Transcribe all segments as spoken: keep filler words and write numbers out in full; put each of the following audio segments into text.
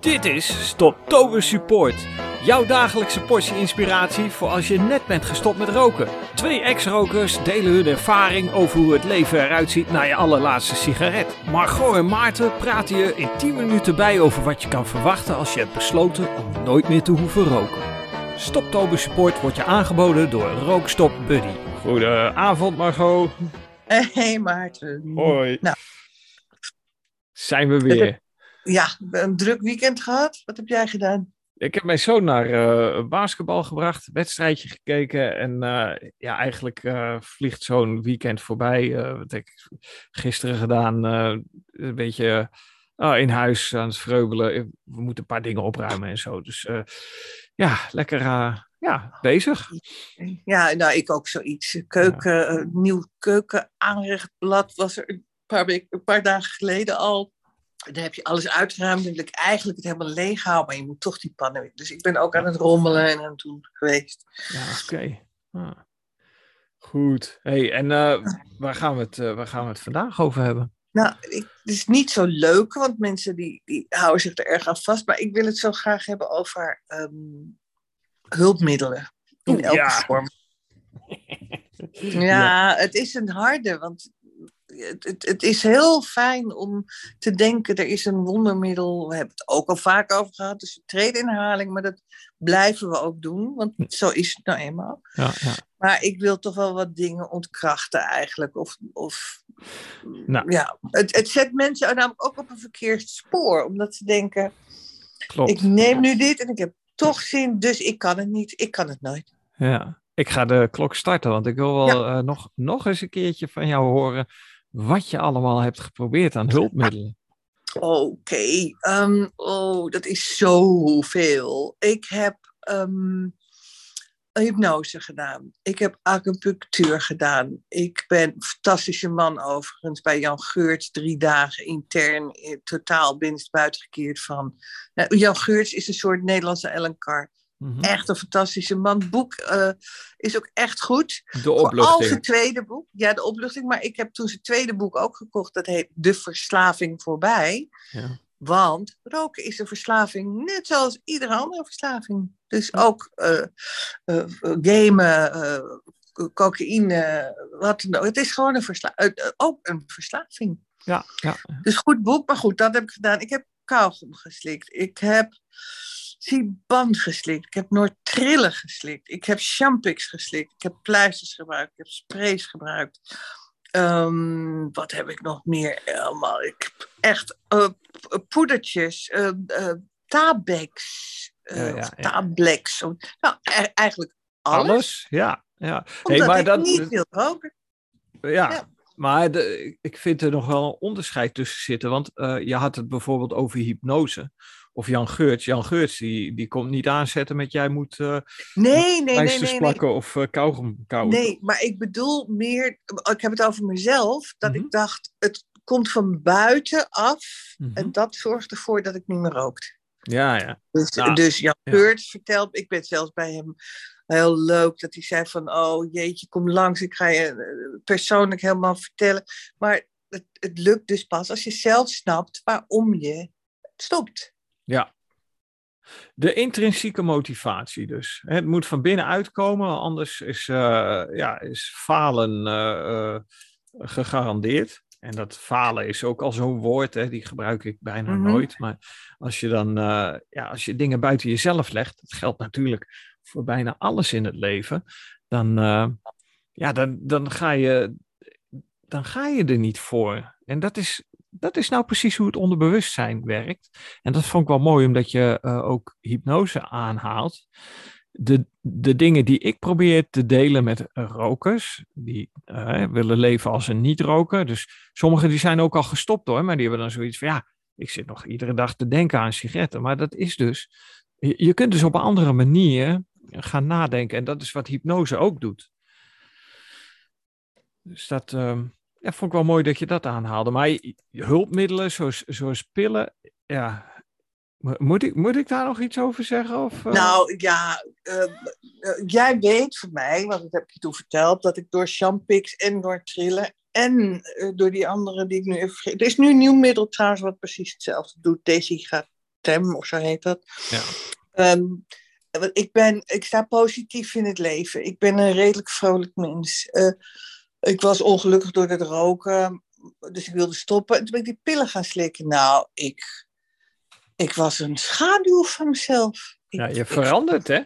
Dit is Stoptober Support, jouw dagelijkse portie inspiratie voor als je net bent gestopt met roken. Twee ex-rokers delen hun ervaring over hoe het leven eruit ziet na je allerlaatste sigaret. Margot en Maarten praten je in tien minuten bij over wat je kan verwachten als je hebt besloten om nooit meer te hoeven roken. Stoptober Support wordt je aangeboden door Rookstop Buddy. Goedenavond Margot. Hey Maarten. Hoi. Nou. Zijn we weer. Ja, een druk weekend gehad. Wat heb jij gedaan? Ik heb mijn zoon naar uh, basketbal gebracht, wedstrijdje gekeken. En uh, ja, eigenlijk uh, vliegt zo'n weekend voorbij. Uh, wat heb ik gisteren gedaan? Uh, een beetje uh, in huis aan het vreubelen. We moeten een paar dingen opruimen en zo. Dus uh, ja, lekker uh, ja, bezig. Ja, nou ik ook zoiets. Keuken, ja. uh, nieuw keukenaanrechtblad was er een paar, week, een paar dagen geleden al. Dan heb je alles uitgeruimd en wil ik eigenlijk het helemaal leeg houden, maar je moet toch die pannen in. Dus ik ben ook aan het rommelen en aan het doen geweest. Ja, oké. Okay. Ah. Goed. Hey, en uh, waar, gaan we het, uh, waar gaan we het vandaag over hebben? Nou, ik, het is niet zo leuk, want mensen die, die houden zich er erg aan vast. Maar ik wil het zo graag hebben over um, hulpmiddelen in o, elke ja. vorm. ja, ja, het is een harde, want... Het, het, het is heel fijn om te denken, er is een wondermiddel. We hebben het ook al vaak over gehad, dus treedinhaling, maar dat blijven we ook doen, want zo is het nou eenmaal. Ja, ja. Maar ik wil toch wel wat dingen ontkrachten eigenlijk. Of, of, nou. ja. het, het zet mensen namelijk ook op een verkeerd spoor, omdat ze denken, klopt. Ik neem nu dit en ik heb toch zin, dus ik kan het niet, ik kan het nooit. Ja. Ik ga de klok starten, want ik wil wel ja. uh, nog, nog eens een keertje van jou horen wat je allemaal hebt geprobeerd aan hulpmiddelen. Oké, okay. um, oh, dat is zoveel. Ik heb um, hypnose gedaan. Ik heb acupunctuur gedaan. Ik ben een fantastische man overigens bij Jan Geurts. Drie dagen intern, totaal buitengekeerd van. Nou, Jan Geurts is een soort Nederlandse Ellen Carr. Mm-hmm. Echt een fantastische man. Het boek uh, is ook echt goed. De opluchting. Al zijn tweede boek. Ja, de opluchting. Maar ik heb toen zijn tweede boek ook gekocht. Dat heet De Verslaving Voorbij. Ja. Want roken is een verslaving. Net zoals iedere andere verslaving. Dus ook uh, uh, gamen, uh, cocaïne, wat dan ook. Het is gewoon een versla- uh, uh, ook een verslaving. Ja, ja. Dus goed boek. Maar goed, dat heb ik gedaan. Ik heb kauwgom geslikt. Ik heb... Siban geslikt, ik heb Noortrillen geslikt, ik heb Champix geslikt, ik heb pleisters gebruikt, ik heb sprays gebruikt. Um, wat heb ik nog meer? Helemaal, ik heb echt uh, poedertjes, uh, uh, Tablex, uh, ja, ja, ja. Tablex. Nou, e- eigenlijk alles. Alles, ja. ja. Omdat hey, maar ik dat, niet wil roken. Ja. ja. Maar de, ik vind er nog wel een onderscheid tussen zitten. Want uh, je had het bijvoorbeeld over hypnose. Of Jan Geurts. Jan Geurts, die, die komt niet aanzetten met jij moet uh, nee, nee, ijsters nee, nee, plakken nee. of uh, kauwgom kauwen. Nee, maar ik bedoel meer... Ik heb het over mezelf. Dat mm-hmm. ik dacht, het komt van buiten af. Mm-hmm. En dat zorgt ervoor dat ik niet meer rookte. Ja, ja. Dus, nou, dus Jan ja. Geurts vertelt... Ik ben zelfs bij hem... Heel leuk dat hij zei van, oh jeetje, kom langs, ik ga je persoonlijk helemaal vertellen. Maar het, het lukt dus pas als je zelf snapt waarom je stopt. Ja, de intrinsieke motivatie dus. Het moet van binnenuit komen, anders is, uh, ja, is falen uh, uh, gegarandeerd. En dat falen is ook al zo'n woord, hè, die gebruik ik bijna mm-hmm. nooit. Maar als je dan uh, ja, als je dingen buiten jezelf legt, dat geldt natuurlijk... voor bijna alles in het leven, dan, uh, ja, dan, dan, ga je, dan ga je er niet voor. En dat is, dat is nou precies hoe het onderbewustzijn werkt. En dat vond ik wel mooi, omdat je uh, ook hypnose aanhaalt. De, de dingen die ik probeer te delen met rokers, die uh, willen leven als een niet-roker. Dus sommigen die zijn ook al gestopt hoor, maar die hebben dan zoiets van, ja, ik zit nog iedere dag te denken aan sigaretten. Maar dat is dus, je, je kunt dus op een andere manier... gaan nadenken. En dat is wat hypnose ook doet. Dus dat uh, ja, vond ik wel mooi dat je dat aanhaalde. Maar je, je hulpmiddelen, zoals, zoals pillen, ja. Moet ik, moet ik daar nog iets over zeggen? Of, uh... Nou ja, uh, uh, jij weet van mij, want dat heb je toen verteld, dat ik door Champix en door Trillen en uh, door die andere die ik nu even vergeet. Er is nu een nieuw middel trouwens wat precies hetzelfde doet, desigatan. stem, of zo heet dat. Ja. Um, ik, ben, ik sta positief in het leven. Ik ben een redelijk vrolijk mens. Uh, ik was ongelukkig door het roken, dus ik wilde stoppen. En toen ben ik die pillen gaan slikken. Nou, ik, ik was een schaduw van mezelf. Ja, je verandert, hè?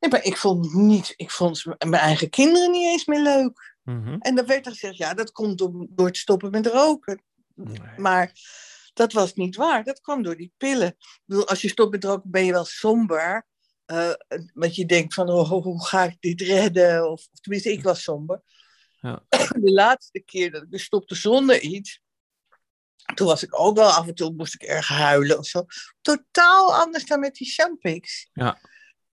Nee, maar ik vond, niet, ik vond mijn eigen kinderen niet eens meer leuk. Mm-hmm. En dan werd er gezegd, ja, dat komt door, door het stoppen met roken. Nee. Maar dat was niet waar. Dat kwam door die pillen. Ik bedoel, als je stopt met roken ben je wel somber. Uh, want je denkt van, oh, hoe ga ik dit redden? Of, of tenminste, ik was somber. Ja. De laatste keer dat ik stopte zonder iets... Toen was ik ook wel af en toe, moest ik erg huilen of zo. Totaal anders dan met die Champix. Ja.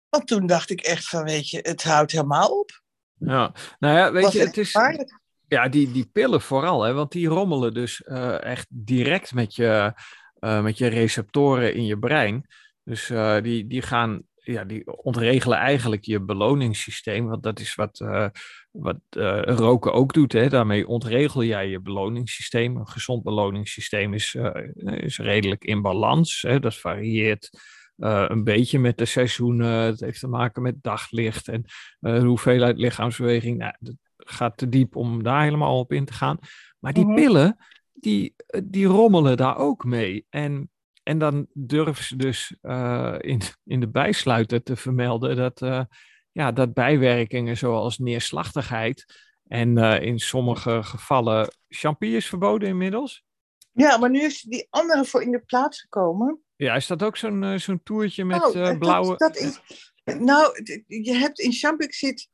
Want toen dacht ik echt van, weet je, het houdt helemaal op. Ja, nou ja, weet je, het is... Waarlijk. Ja, die, die pillen vooral, hè, want die rommelen dus uh, echt direct met je, uh, met je receptoren in je brein. Dus uh, die, die gaan... Ja, die ontregelen eigenlijk je beloningssysteem. Want dat is wat, uh, wat uh, roken ook doet. Hè? Daarmee ontregel jij je beloningssysteem. Een gezond beloningssysteem is, uh, is redelijk in balans. Hè? Dat varieert uh, een beetje met de seizoenen. Het heeft te maken met daglicht en uh, de hoeveelheid lichaamsbeweging. Nou, dat gaat te diep om daar helemaal op in te gaan. Maar die pillen, die, die rommelen daar ook mee. En... En dan durf ze dus uh, in, in de bijsluiter te vermelden dat, uh, ja, dat bijwerkingen zoals neerslachtigheid en uh, in sommige gevallen champix is verboden inmiddels. Ja, maar nu is die andere voor in de plaats gekomen. Ja, is dat ook zo'n, uh, zo'n toertje met oh, uh, blauwe... Dat, dat is, nou, je hebt in champix zit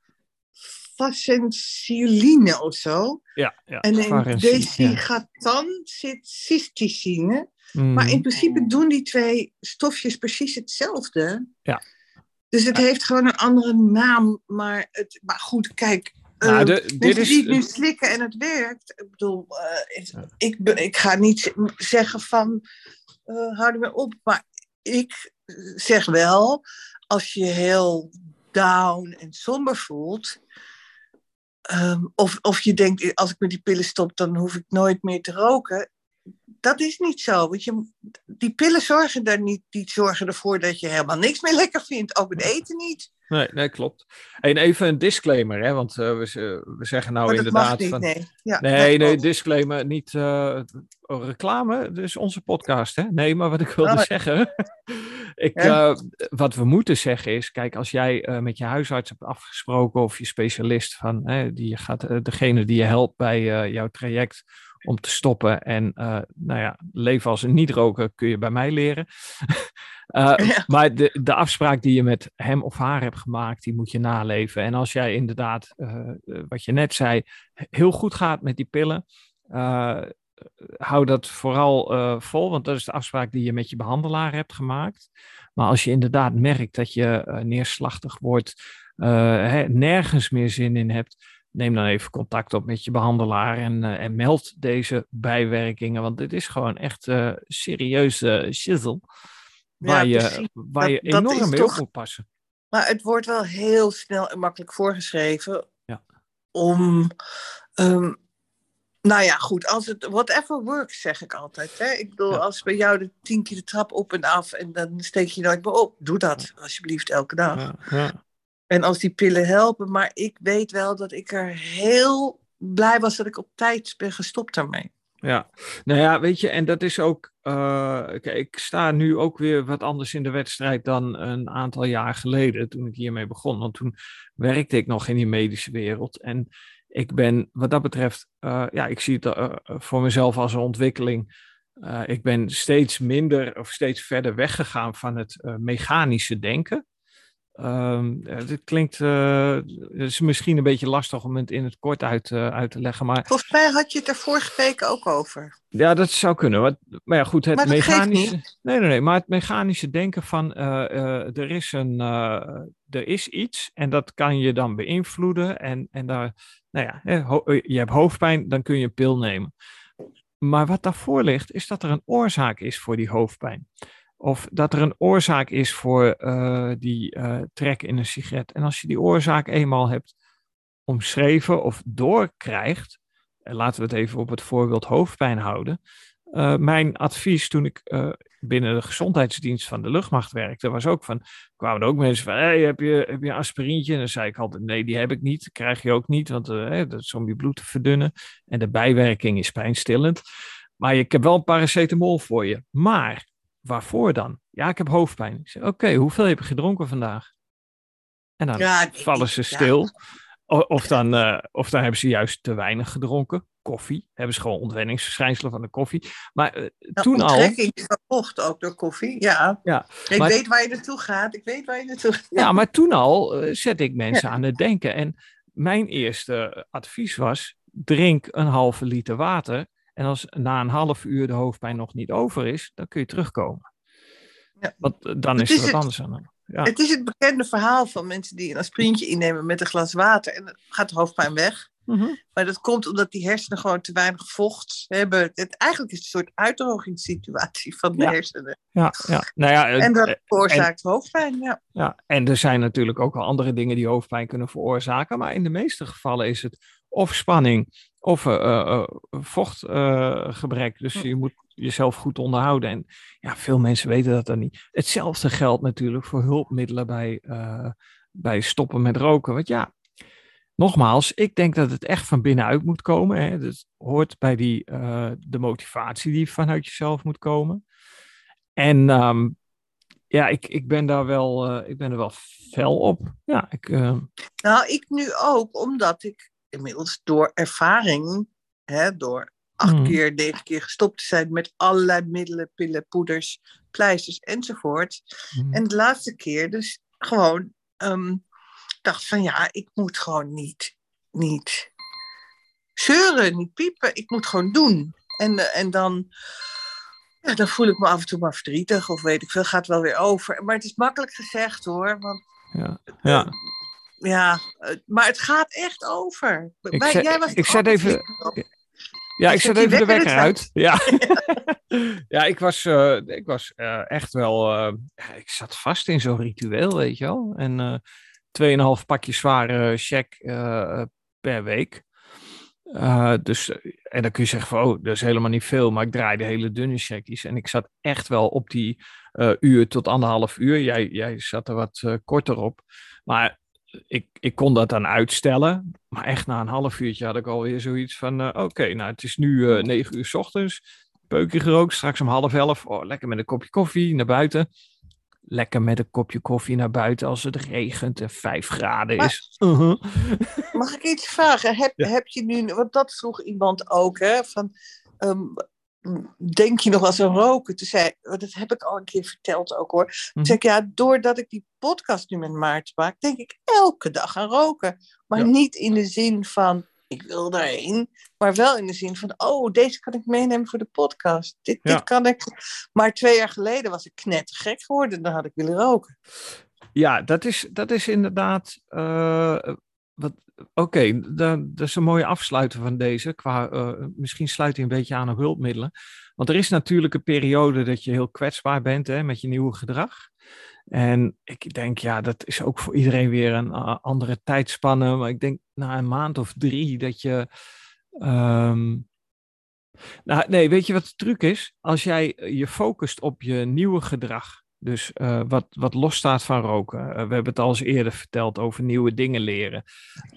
facensiline of zo. Ja, ja. En in Desigatan ja. zit cysticine. Mm. Maar in principe doen die twee stofjes precies hetzelfde. Ja. Dus het ja. heeft gewoon een andere naam. Maar, het, maar goed, kijk. Nou, uh, de, dit is, die het nu slikken en het werkt. Ik bedoel, uh, het, ja. ik, ik ga niet zeggen van... Uh, hou er maar op. Maar ik zeg wel... Als je heel down en somber voelt... Um, of, of je denkt, als ik met die pillen stop... Dan hoef ik nooit meer te roken... Dat is niet zo, want je, die pillen zorgen, daar niet, die zorgen ervoor dat je helemaal niks meer lekker vindt, ook het eten niet. Nee, nee, klopt. En even een disclaimer, hè, want uh, we, we zeggen nou dat inderdaad... Niet, van, nee, ja, nee, nee disclaimer, niet uh, reclame, dus onze podcast, hè? Nee, maar wat ik wilde oh, zeggen, ik, ja. uh, wat we moeten zeggen is, kijk, als jij uh, met je huisarts hebt afgesproken of je specialist, van, uh, die gaat, uh, degene die je helpt bij uh, jouw traject, om te stoppen en uh, nou ja, leven als een niet-roker kun je bij mij leren. uh, ja. Maar de, de afspraak die je met hem of haar hebt gemaakt, die moet je naleven. En als jij inderdaad, uh, wat je net zei, heel goed gaat met die pillen, uh, hou dat vooral uh, vol, want dat is de afspraak die je met je behandelaar hebt gemaakt. Maar als je inderdaad merkt dat je uh, neerslachtig wordt, uh, hè, nergens meer zin in hebt, neem dan even contact op met je behandelaar en, uh, en meld deze bijwerkingen. Want dit is gewoon echt uh, serieuze shizzle. Waar ja, je, waar dat, je enorm mee toch... op moet passen. Maar het wordt wel heel snel en makkelijk voorgeschreven. Ja. Om... Um, nou ja, goed. Als het, whatever works, zeg ik altijd. Hè? Ik bedoel, ja. als bij jou de tien keer de trap op en af... en dan steek je nooit meer op. Doe dat, alsjeblieft, elke dag. Ja, ja. En als die pillen helpen, maar ik weet wel dat ik er heel blij was dat ik op tijd ben gestopt daarmee. Ja, nou ja, weet je, en dat is ook, uh, kijk, ik sta nu ook weer wat anders in de wedstrijd dan een aantal jaar geleden toen ik hiermee begon. Want toen werkte ik nog in die medische wereld en ik ben wat dat betreft, uh, ja, ik zie het uh, voor mezelf als een ontwikkeling. Uh, ik ben steeds minder of steeds verder weggegaan van het uh, mechanische denken. Um, het klinkt uh, is misschien een beetje lastig om het in het kort uit, uh, uit te leggen. Maar... Volgens mij had je het er vorige week ook over. Ja, dat zou kunnen. Maar, maar ja, goed, het maar mechanische. Nee, nee, nee. Maar het mechanische denken van uh, uh, er, is een, uh, er is iets en dat kan je dan beïnvloeden. En, en daar, nou ja, hè, ho- je hebt hoofdpijn, dan kun je een pil nemen. Maar wat daarvoor ligt, is dat er een oorzaak is voor die hoofdpijn. Of dat er een oorzaak is voor uh, die uh, trek in een sigaret. En als je die oorzaak eenmaal hebt omschreven of doorkrijgt. En laten we het even op het voorbeeld hoofdpijn houden. Uh, mijn advies toen ik uh, binnen de gezondheidsdienst van de luchtmacht werkte, was ook van, kwamen er ook mensen van, hey, heb je, heb je een aspirintje? En dan zei ik altijd, nee, die heb ik niet, krijg je ook niet, want uh, dat is om je bloed te verdunnen. En de bijwerking is pijnstillend. Maar ik heb wel een paracetamol voor je. Maar, waarvoor dan? Ja, ik heb hoofdpijn. Ik zeg, oké, okay, hoeveel heb je gedronken vandaag? En dan ja, vallen ze stil. Ja. Of dan, uh, of dan hebben ze juist te weinig gedronken. Koffie. Hebben ze gewoon ontwenningsverschijnselen van de koffie. Maar uh, toen al... Onttrekking verkocht ook door koffie, ja. ja ik maar... weet waar je naartoe gaat. Ik weet waar je naartoe gaat. Ja, maar toen al uh, zet ik mensen ja. aan het denken. En mijn eerste advies was, drink een halve liter water. En als na een half uur de hoofdpijn nog niet over is, dan kun je terugkomen. Ja. Want dan is, is er wat het... anders aan de... Ja. Het is het bekende verhaal van mensen die een aspirintje innemen met een glas water. En dan gaat de hoofdpijn weg. Mm-hmm. Maar dat komt omdat die hersenen gewoon te weinig vocht hebben. Het, eigenlijk is het een soort uitdrogingssituatie van de ja. hersenen. Ja, ja. Nou ja, en dat veroorzaakt en, hoofdpijn, ja. ja. En er zijn natuurlijk ook al andere dingen die hoofdpijn kunnen veroorzaken. Maar in de meeste gevallen is het of spanning of uh, uh, vochtgebrek. Uh, dus je moet jezelf goed onderhouden. En ja, veel mensen weten dat dan niet. Hetzelfde geldt natuurlijk voor hulpmiddelen bij, uh, bij stoppen met roken. Want ja, nogmaals, ik denk dat het echt van binnenuit moet komen. Hè. Dat hoort bij die, uh, de motivatie die vanuit jezelf moet komen. En um, ja, ik, ik ben daar wel, uh, ik ben er wel fel op. Ja, ik, uh... Nou, ik nu ook, omdat ik inmiddels door ervaring, hè, door acht hmm. keer, negen keer gestopt te zijn met allerlei middelen, pillen, poeders, pleisters enzovoort. Hmm. En de laatste keer dus gewoon um, dacht van ja, ik moet gewoon niet, niet zeuren, niet piepen. Ik moet gewoon doen. En, uh, en dan, ja, dan voel ik me af en toe maar verdrietig of weet ik veel, gaat wel weer over. Maar het is makkelijk gezegd hoor, want... Ja, ja. Ja, maar het gaat echt over. Ik, Wij, zet, jij was ik zet even, ja, ik zet even de wekker uit. Ja, ja ik was, uh, ik was uh, echt wel... Uh, ik zat vast in zo'n ritueel, weet je wel. En uh, tweeënhalf pakjes zware check uh, per week. Uh, dus, en dan kun je zeggen van, oh, dat is helemaal niet veel, maar ik draaide hele dunne checkies. En ik zat echt wel op die uh, uur tot anderhalf uur. Jij, jij zat er wat uh, korter op. Maar... Ik, ik kon dat dan uitstellen, maar echt na een half uurtje had ik alweer zoiets van, uh, oké, okay, nou het is nu negen uh, uur 's ochtends, peukje gerookt, straks om half elf, oh, lekker met een kopje koffie naar buiten. Lekker met een kopje koffie naar buiten als het regent en vijf graden is. Maar, uh-huh. Mag ik iets vragen? Heb, ja. heb je nu, want dat vroeg iemand ook, hè, van... Um, denk je nog wel zo roken? Toen zei, dat heb ik al een keer verteld ook hoor. Toen zei ik, ja, doordat ik die podcast nu met Maarten maak, denk ik elke dag aan roken. Maar ja. niet in de zin van, ik wil daarheen. Maar wel in de zin van, oh, deze kan ik meenemen voor de podcast. Dit, ja. dit kan ik. Maar twee jaar geleden was ik knettergek geworden. Dan had ik willen roken. Ja, dat is, dat is inderdaad... Uh... Oké, okay, dat is een mooie afsluiter van deze. Qua, uh, misschien sluit hij een beetje aan op hulpmiddelen. Want er is natuurlijk een periode dat je heel kwetsbaar bent hè, met je nieuwe gedrag. En ik denk, ja, dat is ook voor iedereen weer een uh, andere tijdspanne. Maar ik denk na een maand of drie dat je... Um... Nou, nee, weet je wat de truc is? Als jij je focust op je nieuwe gedrag... Dus uh, wat, wat losstaat van roken. Uh, we hebben het al eens eerder verteld over nieuwe dingen leren.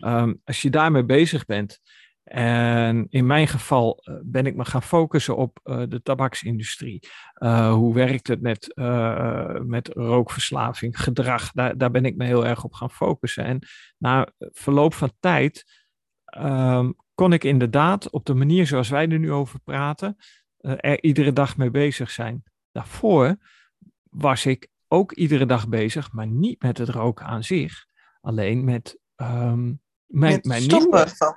Um, als je daarmee bezig bent. En in mijn geval uh, ben ik me gaan focussen op uh, de tabaksindustrie. Uh, hoe werkt het met, uh, met rookverslaving, gedrag. Daar, daar ben ik me heel erg op gaan focussen. En na verloop van tijd um, kon ik inderdaad op de manier zoals wij er nu over praten. Uh, er iedere dag mee bezig zijn. Daarvoor... was ik ook iedere dag bezig, maar niet met het roken aan zich. Alleen met, um, mijn, met mijn, nieuwe, van.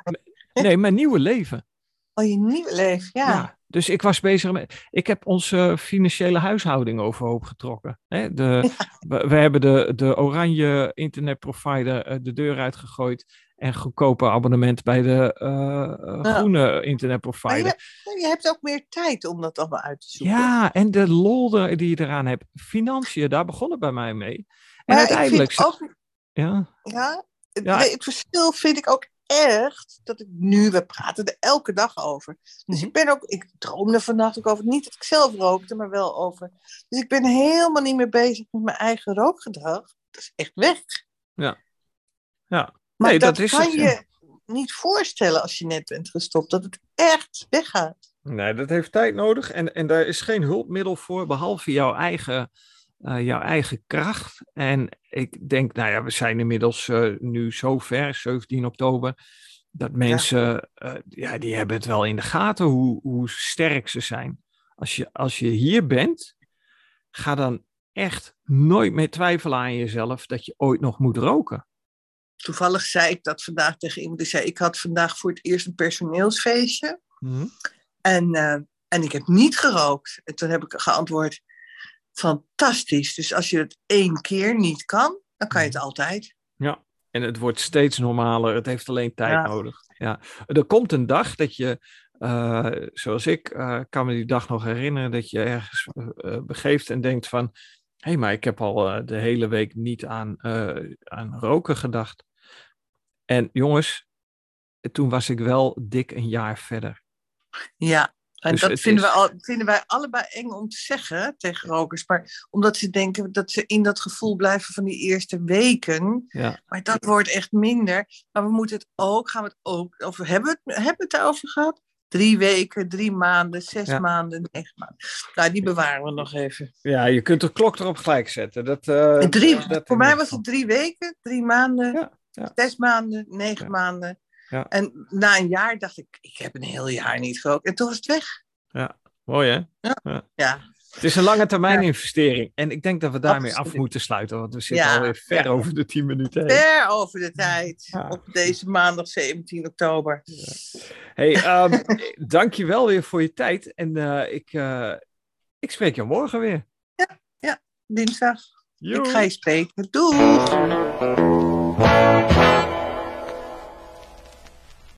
Nee, mijn nieuwe leven. Oh, je nieuwe leven, ja. ja. Dus ik was bezig met... Ik heb onze financiële huishouding overhoop getrokken. Hè? De, ja. we, we hebben de, de oranje internetprovider uh, de deur uitgegooid... en goedkope abonnement bij de uh, groene oh. internetprovider. Je, je hebt ook meer tijd om dat allemaal uit te zoeken. Ja, en de lol die je eraan hebt. Financiën, daar begon het bij mij mee. En maar uiteindelijk... Ik vind ook, ja? Ja, ja. Het verschil vind ik ook echt dat ik nu, we praten er elke dag over. Dus ik ben ook, ik droomde vannacht ook over, niet dat ik zelf rookte, maar wel over. Dus ik ben helemaal niet meer bezig met mijn eigen rookgedrag. Dat is echt weg. Ja. Ja. Maar nee, dat, dat is kan het, je ja. niet voorstellen als je net bent gestopt, dat het echt weggaat. Nee, dat heeft tijd nodig en, en daar is geen hulpmiddel voor, behalve jouw eigen... Uh, jouw eigen kracht. En ik denk, nou ja, we zijn inmiddels uh, nu zo ver, zeventien oktober, dat mensen, ja. Uh, ja, die hebben het wel in de gaten hoe, hoe sterk ze zijn. Als je, als je hier bent, ga dan echt nooit meer twijfelen aan jezelf dat je ooit nog moet roken. Toevallig zei ik dat vandaag tegen iemand. Ik zei, ik had vandaag voor het eerst een personeelsfeestje. Mm-hmm. en, uh, en ik heb niet gerookt. En toen heb ik geantwoord, fantastisch. Dus als je het één keer niet kan, dan kan je het altijd. Ja, en het wordt steeds normaler. Het heeft alleen tijd ja. nodig. Ja. Er komt een dag dat je, uh, zoals ik, uh, kan me die dag nog herinneren, dat je ergens uh, begeeft en denkt van, hé, hey, maar ik heb al uh, de hele week niet aan, uh, aan roken gedacht. En jongens, toen was ik wel dik een jaar verder. Ja. En dus dat vinden, is... we al, vinden wij allebei eng om te zeggen tegen rokers. Maar omdat ze denken dat ze in dat gevoel blijven van die eerste weken. Ja. Maar dat wordt echt minder. Maar we moeten het ook, gaan we het ook over hebben. We het, hebben we het daarover gehad? Drie weken, drie maanden, zes ja. maanden, negen maanden. Nou, die bewaren we nog even. Ja, je kunt de klok erop gelijk zetten. Dat, uh, drie, dat voor mij was het drie weken, drie maanden, ja, ja. zes maanden, negen ja. maanden. Ja. En na een jaar dacht ik, ik heb een heel jaar niet gerookt. En toen was het weg. Ja, mooi hè? Ja. Ja. Ja. Het is een lange termijn ja. investering. En ik denk dat we daarmee Absoluut. af moeten sluiten. Want we zitten ja. alweer ver ja. over de tien minuten. Heen. Ver over de tijd. Ja. Op deze maandag zeventien oktober. Ja. Hey, um, dank je wel weer voor je tijd. En uh, ik, uh, ik spreek je morgen weer. Ja, ja. Dinsdag. Yo. Ik ga je spreken. Doei!